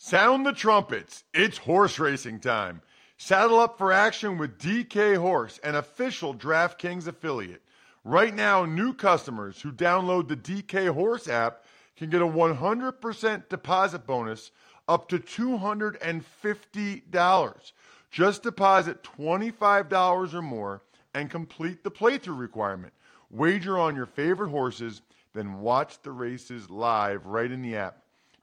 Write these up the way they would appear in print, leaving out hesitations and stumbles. Sound the trumpets. It's horse racing time. Saddle up for action with DK Horse, an official DraftKings affiliate. Right now, new customers who download the DK Horse app can get a 100% deposit bonus up to $250. Just deposit $25 or more and complete the playthrough requirement. Wager on your favorite horses, then watch the races live right in the app.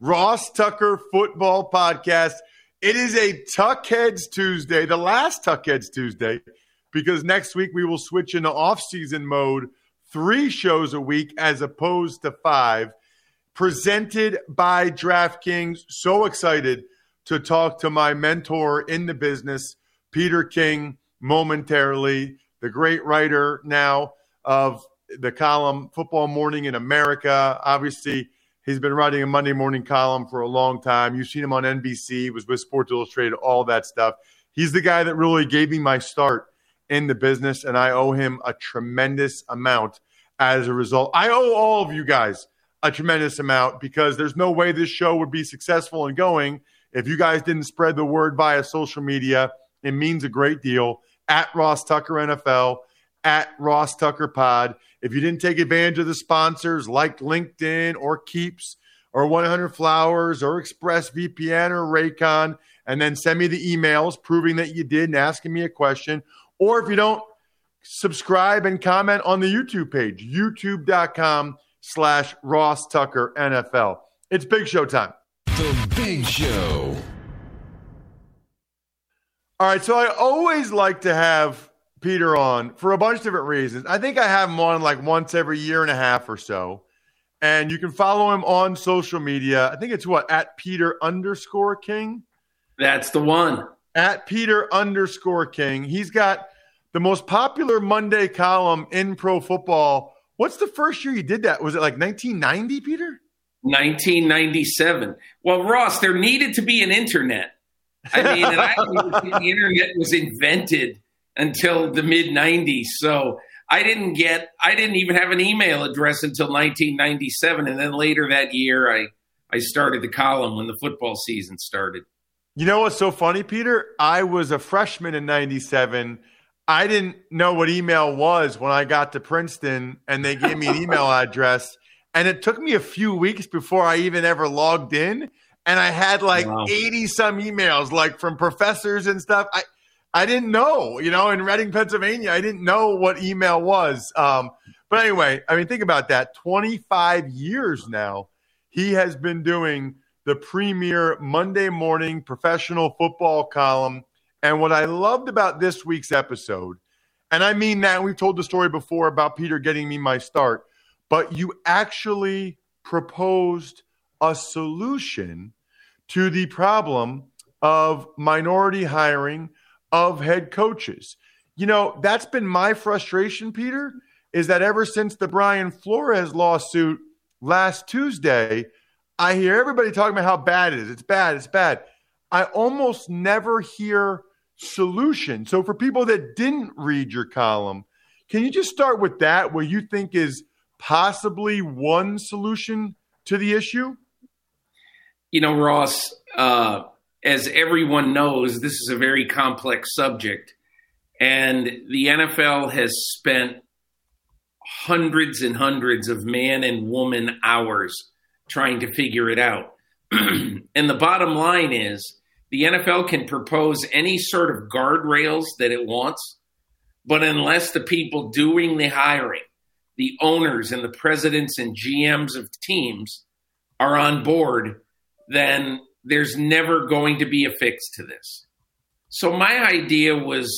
Ross Tucker Football Podcast. It is a Tuckheads Tuesday, the last Tuckheads Tuesday, because next week we will switch into off-season mode. 3 shows a week as opposed to 5, presented by DraftKings. So excited to talk to my mentor in the business, Peter King, momentarily, the great writer now of the column Football Morning in America. Obviously, he's been writing a Monday morning column for a long time. You've seen him on NBC, was with Sports Illustrated, all that stuff. He's the guy that really gave me my start in the business, and I owe him a tremendous amount as a result. I owe all of you guys a tremendous amount, because there's no way this show would be successful and going if you guys didn't spread the word via social media. It means a great deal. At Ross Tucker NFL, at Ross Tucker Pod. If you didn't take advantage of the sponsors like LinkedIn or Keeps or 100 Flowers or ExpressVPN or Raycon, and then send me the emails proving that you did and asking me a question, or if you don't, subscribe and comment on the YouTube page, youtube.com/Ross Tucker NFL. It's Big Show time. The Big Show. All right, so I always like to have Peter on for a bunch of different reasons. I think I have him on like once every year and a half or so. And you can follow him on social media. I think it's what, at Peter_King? That's the one. At Peter_King. He's got the most popular Monday column in pro football. What's the first year you did that? Was it like 1990, Peter? 1997. Well, Ross, there needed to be an internet. I mean, and I didn't even think the internet was invented until the mid-90s. So I didn't even have an email address until 1997. And then later that year, I started the column when the football season started. You know what's so funny, Peter? I was a freshman in 97. I didn't know what email was when I got to Princeton, and they gave me an email address. And it took me a few weeks before I even ever logged in. And I had like 80-some emails like from professors and stuff. I didn't know, you know, in Reading, Pennsylvania, I didn't know what email was. But anyway, I mean, think about that. 25 years now, he has been doing the premier Monday morning professional football column. And what I loved about this week's episode, and I mean that, we've told the story before about Peter getting me my start, but you actually proposed a solution to the problem of minority hiring of head coaches. You know, that's been my frustration, Peter, is that ever since the Brian Flores lawsuit last Tuesday, I hear everybody talking about how bad it is. It's bad. It's bad. I almost never hear solution. So for people that didn't read your column, can you just start with that, what you think is possibly one solution to the issue? You know, Ross, as everyone knows, this is a very complex subject. And the NFL has spent hundreds and hundreds of man and woman hours trying to figure it out. And the bottom line is the NFL can propose any sort of guardrails that it wants, but unless the people doing the hiring, the owners and the presidents and GMs of teams are on board, then there's never going to be a fix to this. So my idea was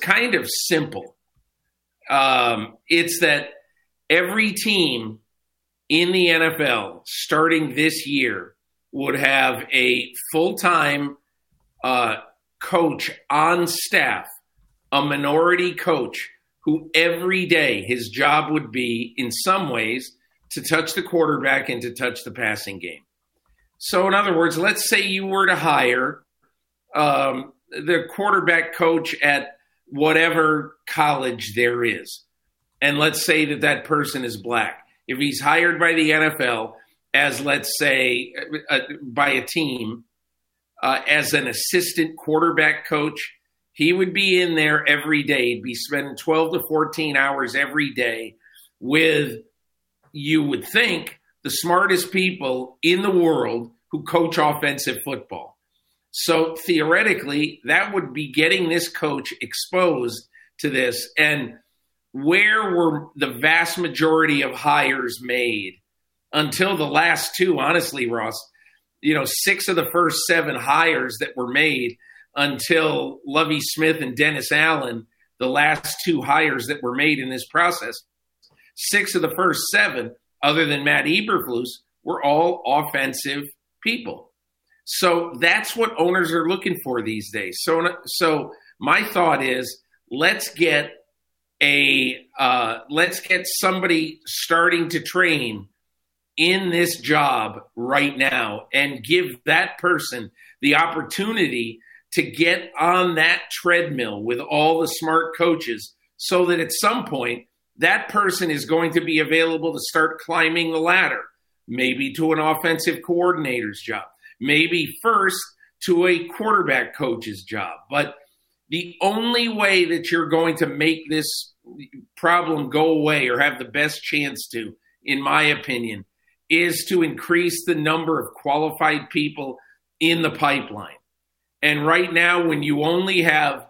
kind of simple. It's that every team in the NFL starting this year would have a full-time coach on staff, a minority coach, who every day his job would be, in some ways, to touch the quarterback and to touch the passing game. So in other words, let's say you were to hire the quarterback coach at whatever college there is. And let's say that that person is black. If he's hired by the NFL as, let's say, by a team, as an assistant quarterback coach, he would be in there every day. He'd be spending 12 to 14 hours every day with, you would think, the smartest people in the world who coach offensive football. So theoretically, that would be getting this coach exposed to this. And where were the vast majority of hires made? Until the last two, honestly, Ross, you know, 6 of the first 7 hires that were made until Lovie Smith and Dennis Allen, the last 2 hires that were made in this process, 6 of the first 7, other than Matt Eberflus, were all offensive people. So that's what owners are looking for these days. So my thought is, let's get somebody starting to train in this job right now and give that person the opportunity to get on that treadmill with all the smart coaches, so that at some point that person is going to be available to start climbing the ladder, maybe to an offensive coordinator's job, maybe first to a quarterback coach's job. But the only way that you're going to make this problem go away, or have the best chance to, in my opinion, is to increase the number of qualified people in the pipeline. And right now, when you only have,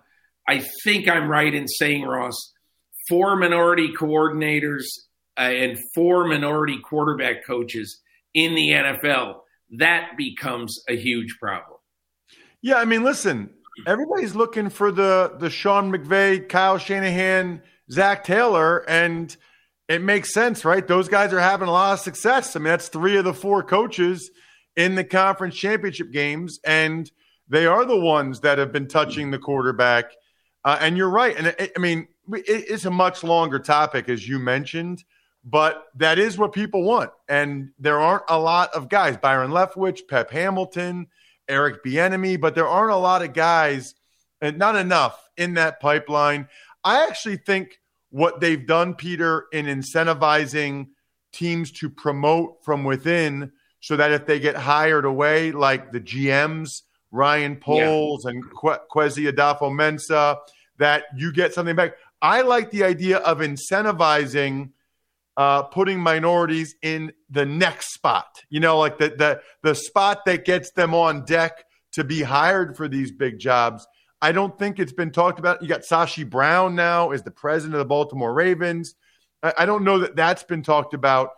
I think I'm right in saying, Ross, 4 minority coordinators and 4 minority quarterback coaches in the NFL, that becomes a huge problem. Yeah, I mean, listen, everybody's looking for the Sean McVay, Kyle Shanahan, Zach Taylor, and it makes sense, right? Those guys are having a lot of success. I mean, that's 3 of the 4 coaches in the conference championship games, and they are the ones that have been touching the quarterback. And you're right. And I mean, it's a much longer topic, as you mentioned, but that is what people want. And there aren't a lot of guys, Byron Leftwich, Pep Hamilton, Eric Bieniemy, but there aren't a lot of guys, and not enough in that pipeline. I actually think what they've done, Peter, in incentivizing teams to promote from within, so that if they get hired away, like the GMs, Ryan Poles and Kwesi Adafo-Mensah, that you get something back. I like the idea of incentivizing putting minorities in the next spot, you know, like the spot that gets them on deck to be hired for these big jobs. I don't think it's been talked about. You got Sashi Brown now as the president of the Baltimore Ravens. I don't know that that's been talked about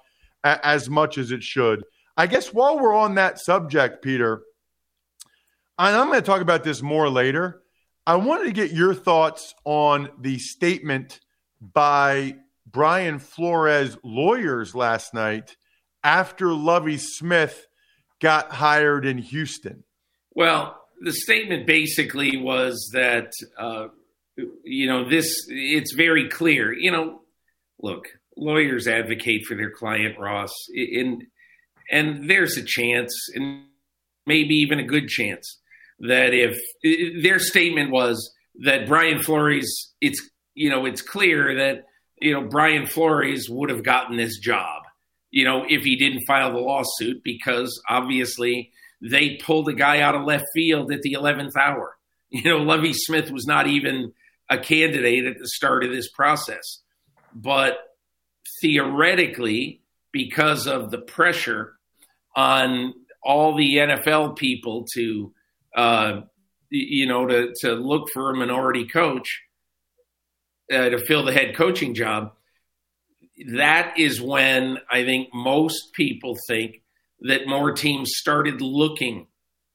as much as it should. I guess while we're on that subject, Peter, and I'm going to talk about this more later, I wanted to get your thoughts on the statement by Brian Flores' lawyers last night after Lovie Smith got hired in Houston. Well, the statement basically was that, it's very clear. You know, look, lawyers advocate for their client, Ross, and there's a chance, and maybe even a good chance, that if their statement was that Brian Flores, it's clear that, Brian Flores would have gotten this job, if he didn't file the lawsuit, because obviously they pulled a guy out of left field at the 11th hour. Lovie Smith was not even a candidate at the start of this process. But theoretically, because of the pressure on all the NFL people to look for a minority coach to fill the head coaching job, that is when I think most people think that more teams started looking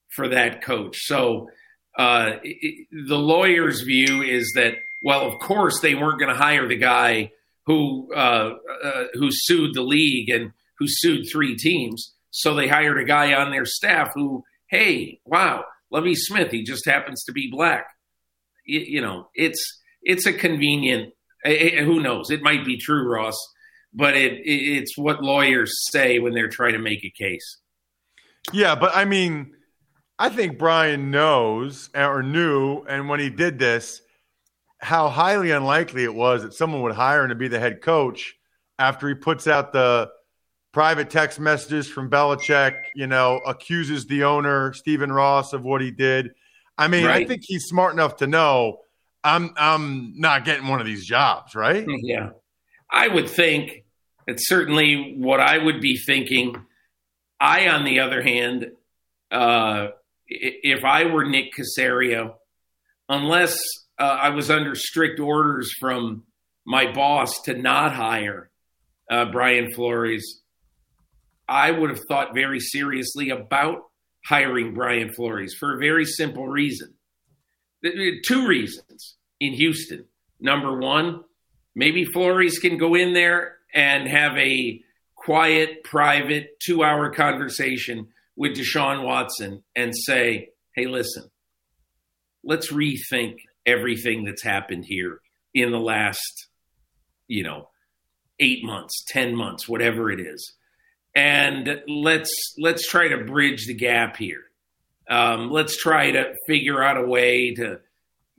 for that coach. So the lawyer's view is that, well, of course they weren't going to hire the guy who sued the league and who sued three teams. So they hired a guy on their staff who, hey, wow, Lovie Smith, he just happens to be black. It's a convenient, who knows? It might be true, Ross, but it's what lawyers say when they're trying to make a case. Yeah, but I mean, I think Brian knows or knew, and when he did this, how highly unlikely it was that someone would hire him to be the head coach after he puts out the private text messages from Belichick, accuses the owner, Stephen Ross, of what he did. I mean, right. I think he's smart enough to know I'm not getting one of these jobs, right? Yeah. I would think that's certainly what I would be thinking. I, on the other hand, if I were Nick Caserio, unless I was under strict orders from my boss to not hire Brian Flores, I would have thought very seriously about hiring Brian Flores for a very simple reason. Two reasons in Houston. Number one, maybe Flores can go in there and have a quiet, private, 2-hour conversation with Deshaun Watson and say, hey, listen, let's rethink everything that's happened here in the last, 8 months, 10 months, whatever it is. And let's try to bridge the gap here. Let's try to figure out a way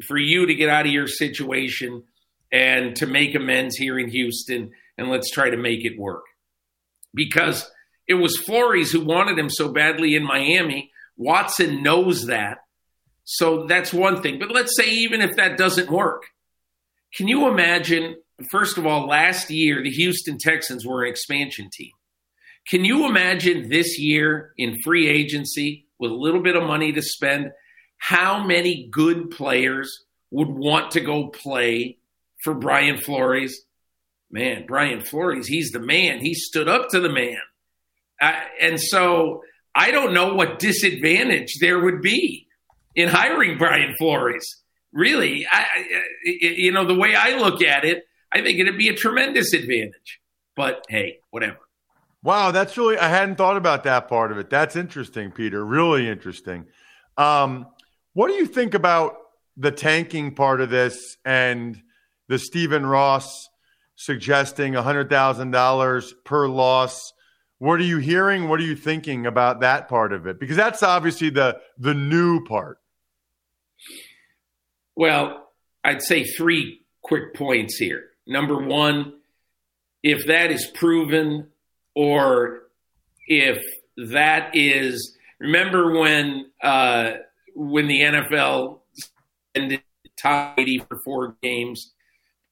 for you to get out of your situation and to make amends here in Houston, and let's try to make it work. Because it was Flores who wanted him so badly in Miami. Watson knows that. So that's one thing. But let's say even if that doesn't work, can you imagine, first of all, last year the Houston Texans were an expansion team. Can you imagine this year in free agency with a little bit of money to spend, how many good players would want to go play for Brian Flores? Man, Brian Flores, he's the man. He stood up to the man. And so I don't know what disadvantage there would be in hiring Brian Flores. Really, I the way I look at it, I think it'd be a tremendous advantage. But hey, whatever. Wow, that's really – I hadn't thought about that part of it. That's interesting, Peter, really interesting. What do you think about the tanking part of this and the Stephen Ross suggesting $100,000 per loss? What are you hearing? What are you thinking about that part of it? Because that's obviously the new part. Well, I'd say three quick points here. Number one, if that is proven – or if that is, remember when the NFL ended top 80 for 4 games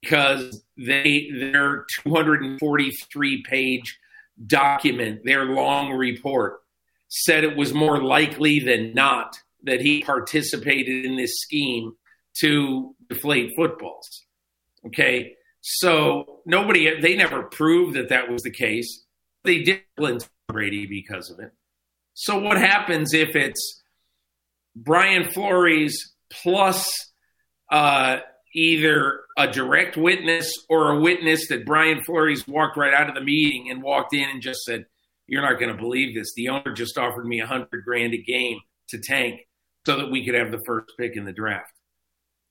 because their 243-page document, their long report, said it was more likely than not that he participated in this scheme to deflate footballs. Okay, so they never proved that was the case. They disciplined Brady because of it. So what happens if it's Brian Flores plus either a direct witness or a witness that Brian Flores walked right out of the meeting and walked in and just said, you're not going to believe this. The owner just offered me $100,000 a game to tank so that we could have the first pick in the draft.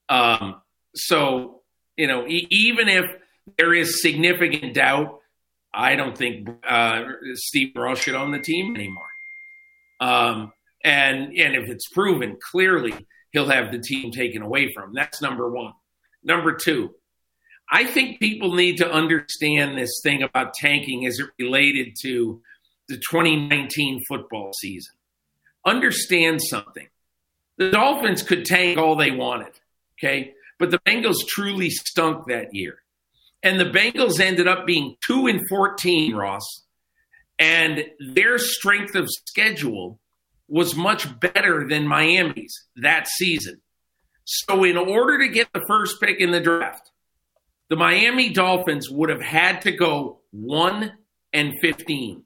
Even if there is significant doubt, I don't think Steve Ross should own the team anymore. And if it's proven, clearly he'll have the team taken away from him. That's number one. Number two, I think people need to understand this thing about tanking as it related to the 2019 football season. Understand something. The Dolphins could tank all they wanted, okay? But the Bengals truly stunk that year. And the Bengals ended up being 2-14, Ross, and their strength of schedule was much better than Miami's that season. So in order to get the first pick in the draft, the Miami Dolphins would have had to go 1-15.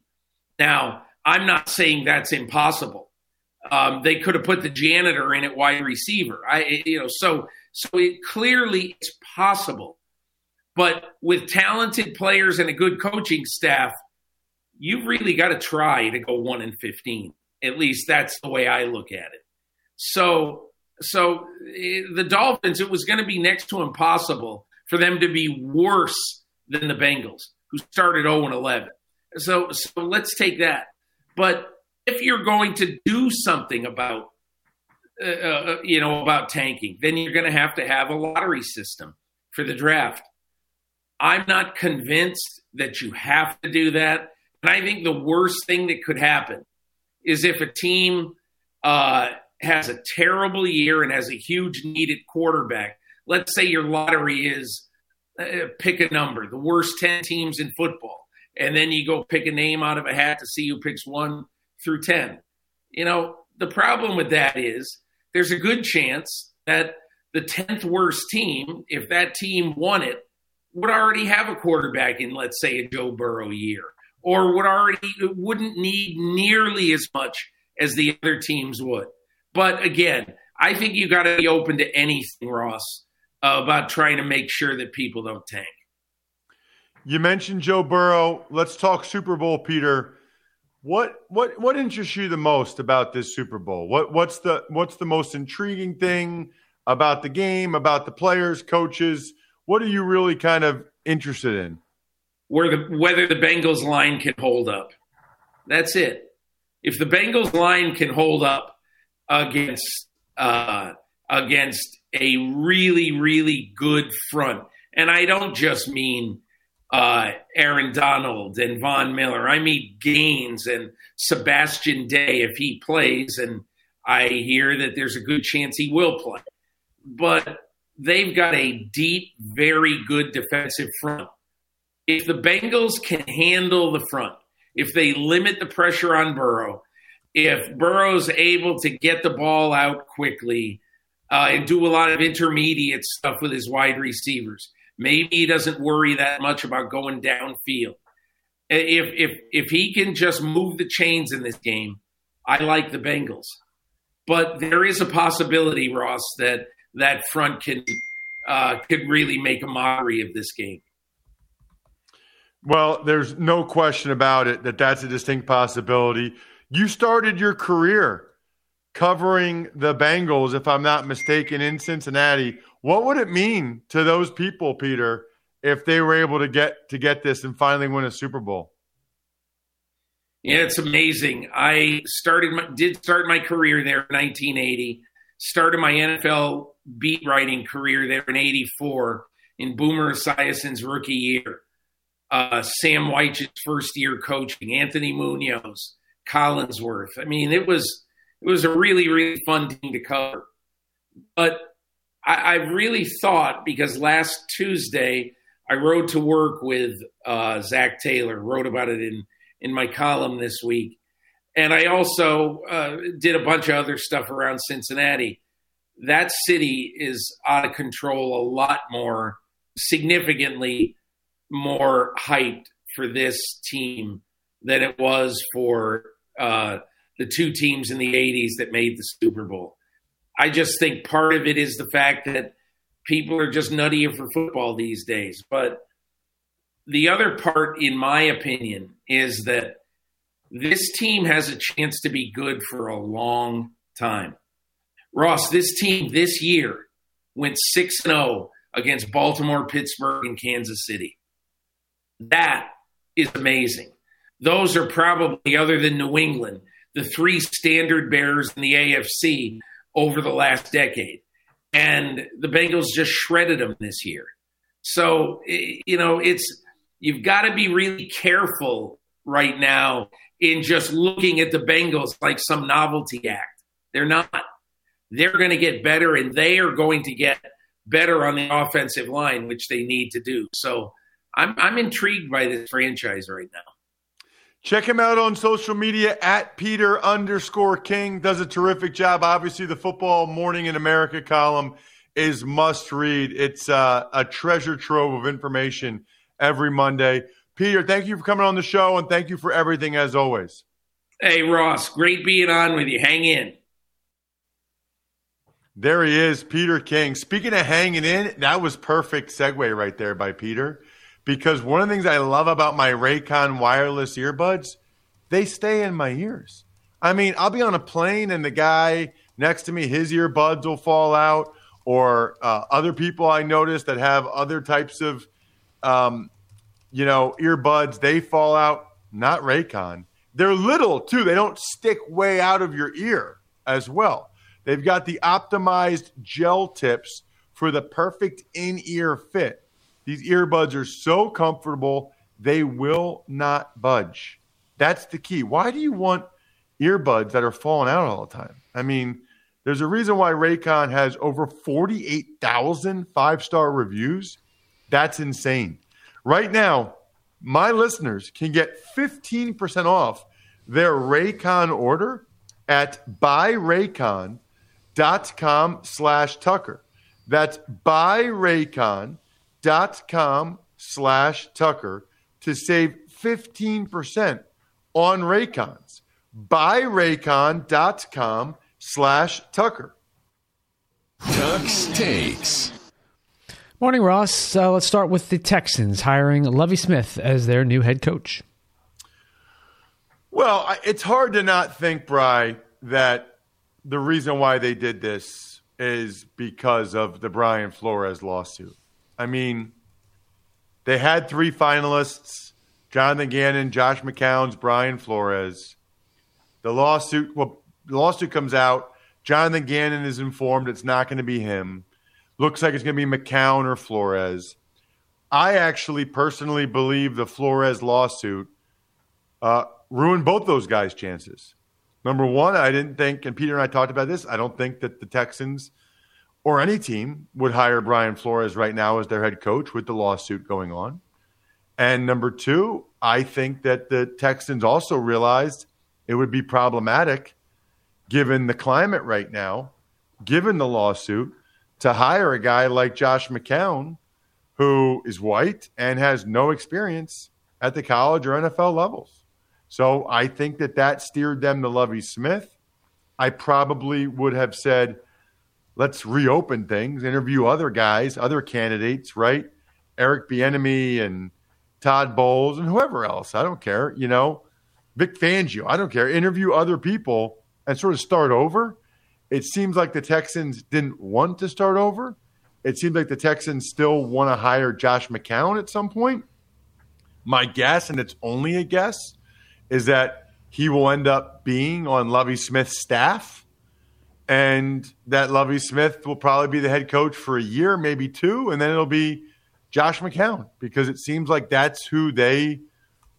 Now, I'm not saying that's impossible. They could have put the janitor in at wide receiver. So it clearly is possible. But with talented players and a good coaching staff, you've really got to try to go 1-15. At least that's the way I look at it. So the Dolphins, it was going to be next to impossible for them to be worse than the Bengals, who started 0-11. So let's take that. But if you're going to do something about, about tanking, then you're going to have a lottery system for the draft. I'm not convinced that you have to do that. And I think the worst thing that could happen is if a team has a terrible year and has a huge needed quarterback. Let's say your lottery is pick a number, the worst 10 teams in football. And then you go pick a name out of a hat to see who picks 1 through 10. The problem with that is there's a good chance that the 10th worst team, if that team won it, would already have a quarterback in, let's say, a Joe Burrow year, or wouldn't need nearly as much as the other teams would. But again, I think you got to be open to anything, Ross, about trying to make sure that people don't tank. You mentioned Joe Burrow. Let's talk Super Bowl, Peter. What interests you the most about this Super Bowl? What's the most intriguing thing about the game, about the players, coaches? What are you really kind of interested in? Whether the Bengals line can hold up. That's it. If the Bengals line can hold up against a really, really good front, and I don't just mean Aaron Donald and Von Miller. I mean Gaines and Sebastian Day if he plays, and I hear that there's a good chance he will play. But they've got a deep, very good defensive front. If the Bengals can handle the front, if they limit the pressure on Burrow, if Burrow's able to get the ball out quickly and do a lot of intermediate stuff with his wide receivers, maybe he doesn't worry that much about going downfield. If he can just move the chains in this game, I like the Bengals. But there is a possibility, Ross, that front could really make a mockery of this game. Well, there's no question about it that that's a distinct possibility. You started your career covering the Bengals, if I'm not mistaken, in Cincinnati. What would it mean to those people, Peter, if they were able to get this and finally win a Super Bowl? Yeah, it's amazing. I did start my career there in 1980. Started my NFL beat writing career there in 84 in Boomer Esiason's rookie year. Sam Weich's first year coaching, Anthony Munoz, Collinsworth. I mean, it was a really, really fun team to cover. But I really thought, because last Tuesday I rode to work with Zach Taylor, wrote about it in my column this week. And I also did a bunch of other stuff around Cincinnati. That city is out of control, a lot more, significantly more hyped for this team than it was for the two teams in the 80s that made the Super Bowl. I just think part of it is the fact that people are just nuttier for football these days. But the other part, in my opinion, is that this team has a chance to be good for a long time. Ross, this team this year went 6-0 against Baltimore, Pittsburgh, and Kansas City. That is amazing. Those are probably, other than New England, the three standard bearers in the AFC over the last decade. And the Bengals just shredded them this year. So, you've got to be really careful right now in just looking at the Bengals like some novelty act. They're not. They're going to get better, and they are going to get better on the offensive line, which they need to do. So I'm intrigued by this franchise right now. Check him out on social media at Peter_King. Does a terrific job. Obviously, the Football Morning in America column is must read. It's a treasure trove of information every Monday. Peter, thank you for coming on the show, and thank you for everything as always. Hey, Ross, great being on with you. Hang in. There he is, Peter King. Speaking of hanging in, that was perfect segue right there by Peter, because one of the things I love about my Raycon wireless earbuds, they stay in my ears. I mean, I'll be on a plane and the guy next to me, his earbuds will fall out, or other people I notice that have other types of, earbuds, they fall out. Not Raycon. They're little too. They don't stick way out of your ear as well. They've got the optimized gel tips for the perfect in-ear fit. These earbuds are so comfortable, they will not budge. That's the key. Why do you want earbuds that are falling out all the time? I mean, there's a reason why Raycon has over 48,000 five-star reviews. That's insane. Right now, my listeners can get 15% off their Raycon order at buyraycon.com/Tucker. That's buyraycon.com/Tucker to save 15% on Raycons. Buyraycon.com/Tucker. Tuck's Takes. Morning, Ross. Let's start with the Texans hiring Lovie Smith as their new head coach. Well, it's hard to not think, Bri, that the reason why they did this is because of the Brian Flores lawsuit. I mean, they had three finalists, Jonathan Gannon, Josh McCown, Brian Flores. The lawsuit comes out. Jonathan Gannon is informed it's not going to be him. Looks like it's going to be McCown or Flores. I actually personally believe the Flores lawsuit ruined both those guys' chances. Number one, I didn't think, and Peter and I talked about this, I don't think that the Texans or any team would hire Brian Flores right now as their head coach with the lawsuit going on. And number two, I think that the Texans also realized it would be problematic, given the climate right now, given the lawsuit, to hire a guy like Josh McCown, who is white and has no experience at the college or NFL levels. So I think that steered them to Lovie Smith. I probably would have said, let's reopen things, interview other guys, other candidates, right? Eric Bieniemy and Todd Bowles and whoever else. I don't care. Vic Fangio. I don't care. Interview other people and sort of start over. It seems like the Texans didn't want to start over. It seems like the Texans still want to hire Josh McCown at some point. My guess, and it's only a guess, is that he will end up being on Lovie Smith's staff, and that Lovie Smith will probably be the head coach for a year, maybe two, and then it'll be Josh McCown, because it seems like that's who they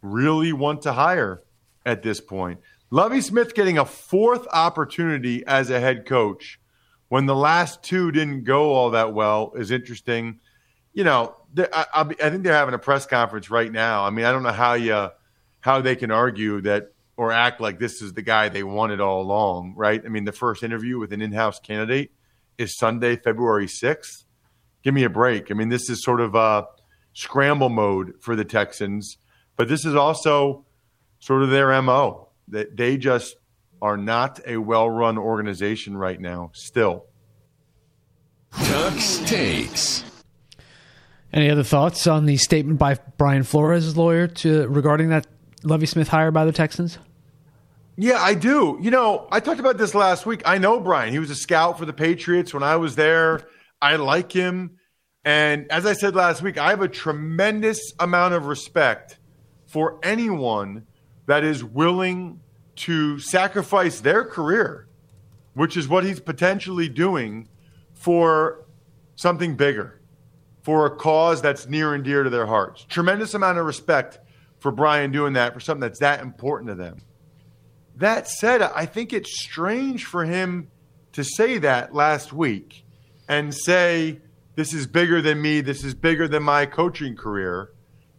really want to hire at this point. Lovie Smith getting a fourth opportunity as a head coach when the last two didn't go all that well is interesting. I think they're having a press conference right now. I mean, I don't know how they can argue that or act like this is the guy they wanted all along, right? I mean, the first interview with an in-house candidate is Sunday, February 6th. Give me a break. I mean, this is sort of a scramble mode for the Texans, but this is also sort of their MO. They just are not a well-run organization right now still. Tuck's Takes. Any other thoughts on the statement by Brian Flores' lawyer regarding that Lovie Smith hired by the Texans? Yeah, I do. I talked about this last week. I know Brian. He was a scout for the Patriots when I was there. I like him. And as I said last week, I have a tremendous amount of respect for anyone that is willing to sacrifice their career, which is what he's potentially doing, for something bigger, for a cause that's near and dear to their hearts. Tremendous amount of respect for Brian doing that, for something that's that important to them. That said, I think it's strange for him to say that last week and say, this is bigger than me, this is bigger than my coaching career,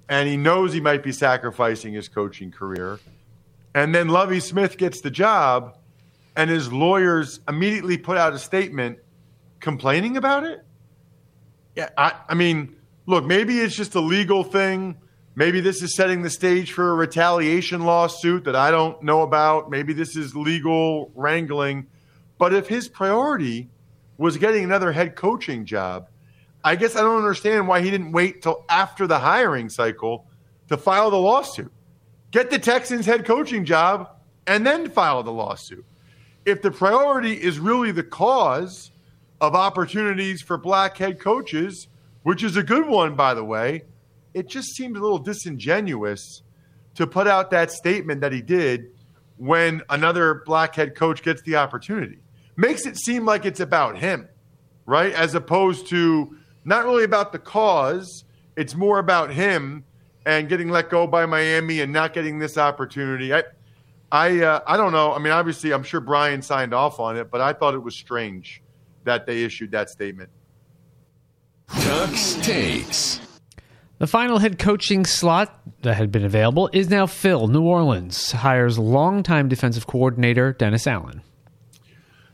and he knows he might be sacrificing his coaching career. And then Lovie Smith gets the job, and his lawyers immediately put out a statement complaining about it. Yeah, I mean, look, maybe it's just a legal thing. Maybe this is setting the stage for a retaliation lawsuit that I don't know about. Maybe this is legal wrangling. But if his priority was getting another head coaching job, I guess I don't understand why he didn't wait till after the hiring cycle to file the lawsuit. Get the Texans head coaching job and then file the lawsuit. If the priority is really the cause of opportunities for black head coaches, which is a good one, by the way, it just seemed a little disingenuous to put out that statement that he did when another black head coach gets the opportunity. Makes it seem like it's about him, right? As opposed to not really about the cause. It's more about him and getting let go by Miami and not getting this opportunity. I don't know. I mean, obviously, I'm sure Brian signed off on it, but I thought it was strange that they issued that statement. Ducks takes. The final head coaching slot that had been available is now filled. New Orleans hires longtime defensive coordinator Dennis Allen.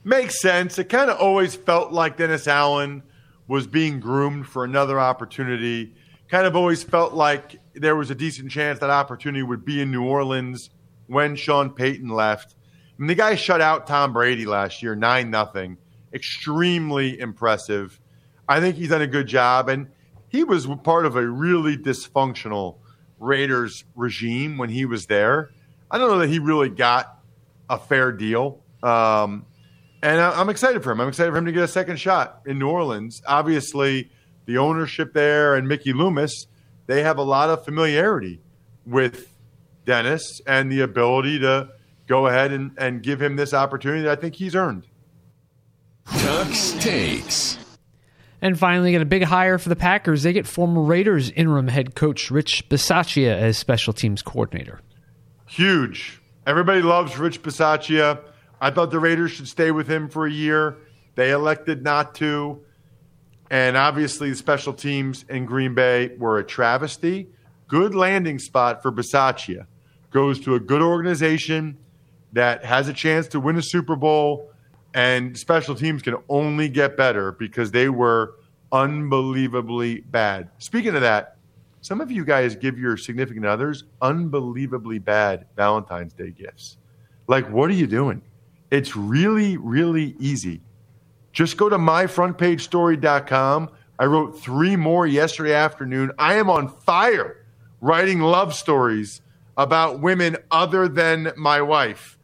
Makes sense. It kind of always felt like Dennis Allen was being groomed for another opportunity. Kind of always felt like there was a decent chance that opportunity would be in New Orleans when Sean Payton left. I mean, the guy shut out Tom Brady last year, 9-0. Extremely impressive. I think he's done a good job, and he was part of a really dysfunctional Raiders regime when he was there. I don't know that he really got a fair deal. And I'm excited for him. I'm excited for him to get a second shot in New Orleans. Obviously, the ownership there and Mickey Loomis, they have a lot of familiarity with Dennis and the ability to go ahead and give him this opportunity that I think he's earned. Ducks takes. And finally, get a big hire for the Packers. They get former Raiders interim head coach Rich Bisaccia as special teams coordinator. Huge. Everybody loves Rich Bisaccia. I thought the Raiders should stay with him for a year. They elected not to. And obviously, the special teams in Green Bay were a travesty. Good landing spot for Bisaccia. Goes to a good organization that has a chance to win a Super Bowl. And special teams can only get better because they were unbelievably bad. Speaking of that, some of you guys give your significant others unbelievably bad Valentine's Day gifts. Like, what are you doing? It's really, really easy. Just go to MyFrontPageStory.com. I wrote 3 more yesterday afternoon. I am on fire writing love stories about women other than my wife.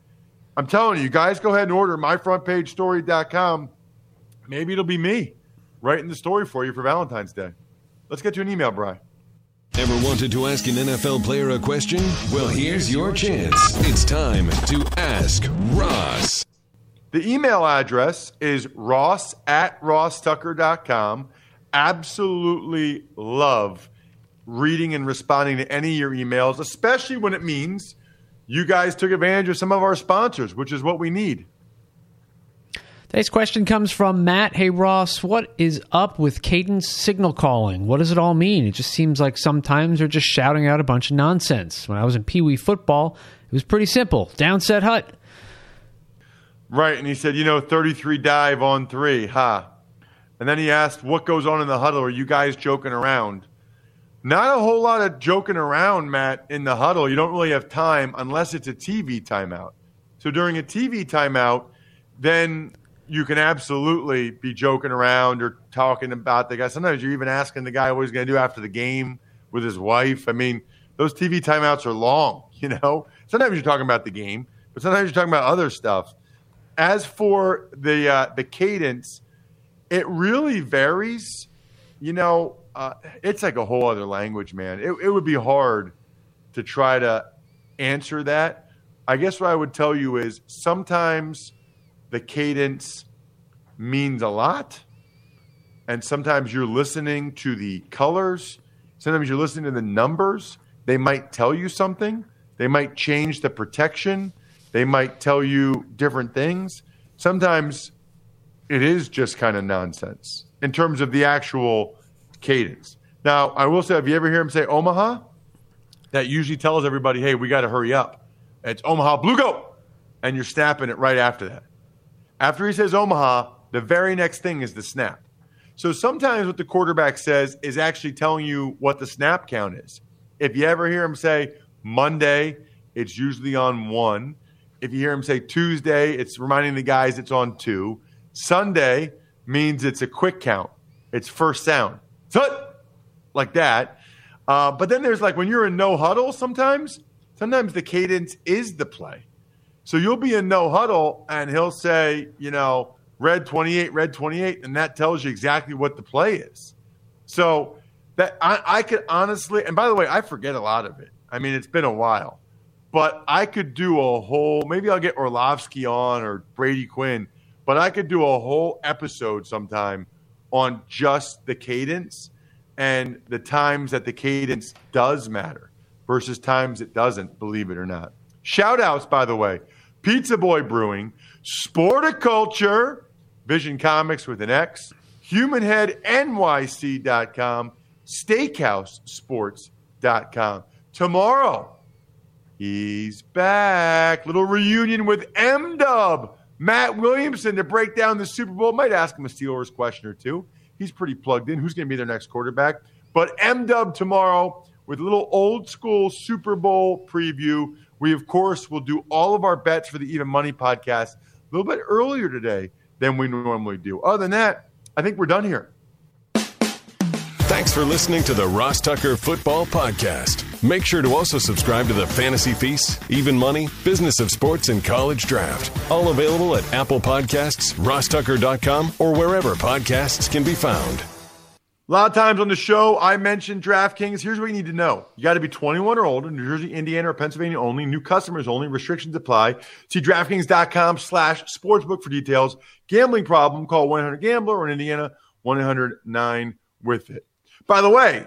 I'm telling you, guys, go ahead and order myfrontpagestory.com. Maybe it'll be me writing the story for you for Valentine's Day. Let's get to an email, Brian. Ever wanted to ask an NFL player a question? Well, here's your chance. It's time to ask Ross. The email address is ross@rostucker.com. Absolutely love reading and responding to any of your emails, especially when it means you guys took advantage of some of our sponsors, which is what we need. Today's question comes from Matt. Hey, Ross, what is up with Cadence signal calling? What does it all mean? It just seems like sometimes they're just shouting out a bunch of nonsense. When I was in Pee Wee football, it was pretty simple. Down, set, hut. Right, and he said, 33 dive on 3, ha. And then he asked, what goes on in the huddle? Are you guys joking around? Not a whole lot of joking around, Matt, in the huddle. You don't really have time unless it's a TV timeout. So during a TV timeout, then you can absolutely be joking around or talking about the guy. Sometimes you're even asking the guy what he's going to do after the game with his wife. I mean, those TV timeouts are long, Sometimes you're talking about the game, but sometimes you're talking about other stuff. As for the cadence, it really varies, it's like a whole other language, man. It would be hard to try to answer that. I guess what I would tell you is sometimes the cadence means a lot, and sometimes you're listening to the colors. Sometimes you're listening to the numbers. They might tell you something. They might change the protection. They might tell you different things. Sometimes it is just kind of nonsense in terms of the actual cadence. Now, I will say, if you ever hear him say Omaha, that usually tells everybody, hey, we got to hurry up. It's Omaha Blue Goat, and you're snapping it right after that. After he says Omaha, the very next thing is the snap. So sometimes what the quarterback says is actually telling you what the snap count is. If you ever hear him say Monday, it's usually on one. If you hear him say Tuesday, it's reminding the guys it's on two. Sunday means it's a quick count. It's first sound. Like that. But then there's like when you're in no huddle sometimes the cadence is the play. So you'll be in no huddle and he'll say, you know, red 28, and that tells you exactly what the play is. So that I could honestly, and by the way, I forget a lot of it. I mean, it's been a while. But I could do a whole, maybe I'll get Orlovsky on or Brady Quinn, but I could do a whole episode sometime on just the cadence and the times that the cadence does matter versus times it doesn't, believe it or not. Shout outs, by the way, Pizza Boy Brewing, Sporticulture, Vision Comics with an X, HumanHeadNYC.com, SteakhouseSports.com. Tomorrow, he's back. Little reunion with M-Dub, Matt Williamson, to break down the Super Bowl. Might ask him a Steelers question or two. He's pretty plugged in. Who's going to be their next quarterback? But M-Dub tomorrow with a little old school Super Bowl preview. We, of course, will do all of our bets for the Even Money podcast a little bit earlier today than we normally do. Other than that, I think we're done here. Thanks for listening to the Ross Tucker Football Podcast. Make sure to also subscribe to the Fantasy Feast, Even Money, Business of Sports, and College Draft. All available at Apple Podcasts, rostucker.com, or wherever podcasts can be found. A lot of times on the show, I mentioned DraftKings. Here's what you need to know. You got to be 21 or older, New Jersey, Indiana, or Pennsylvania only, new customers only, restrictions apply. See DraftKings.com/sportsbook for details. Gambling problem, call 1-800-GAMBLER, or in Indiana, 1-800-9-WITH-IT. By the way,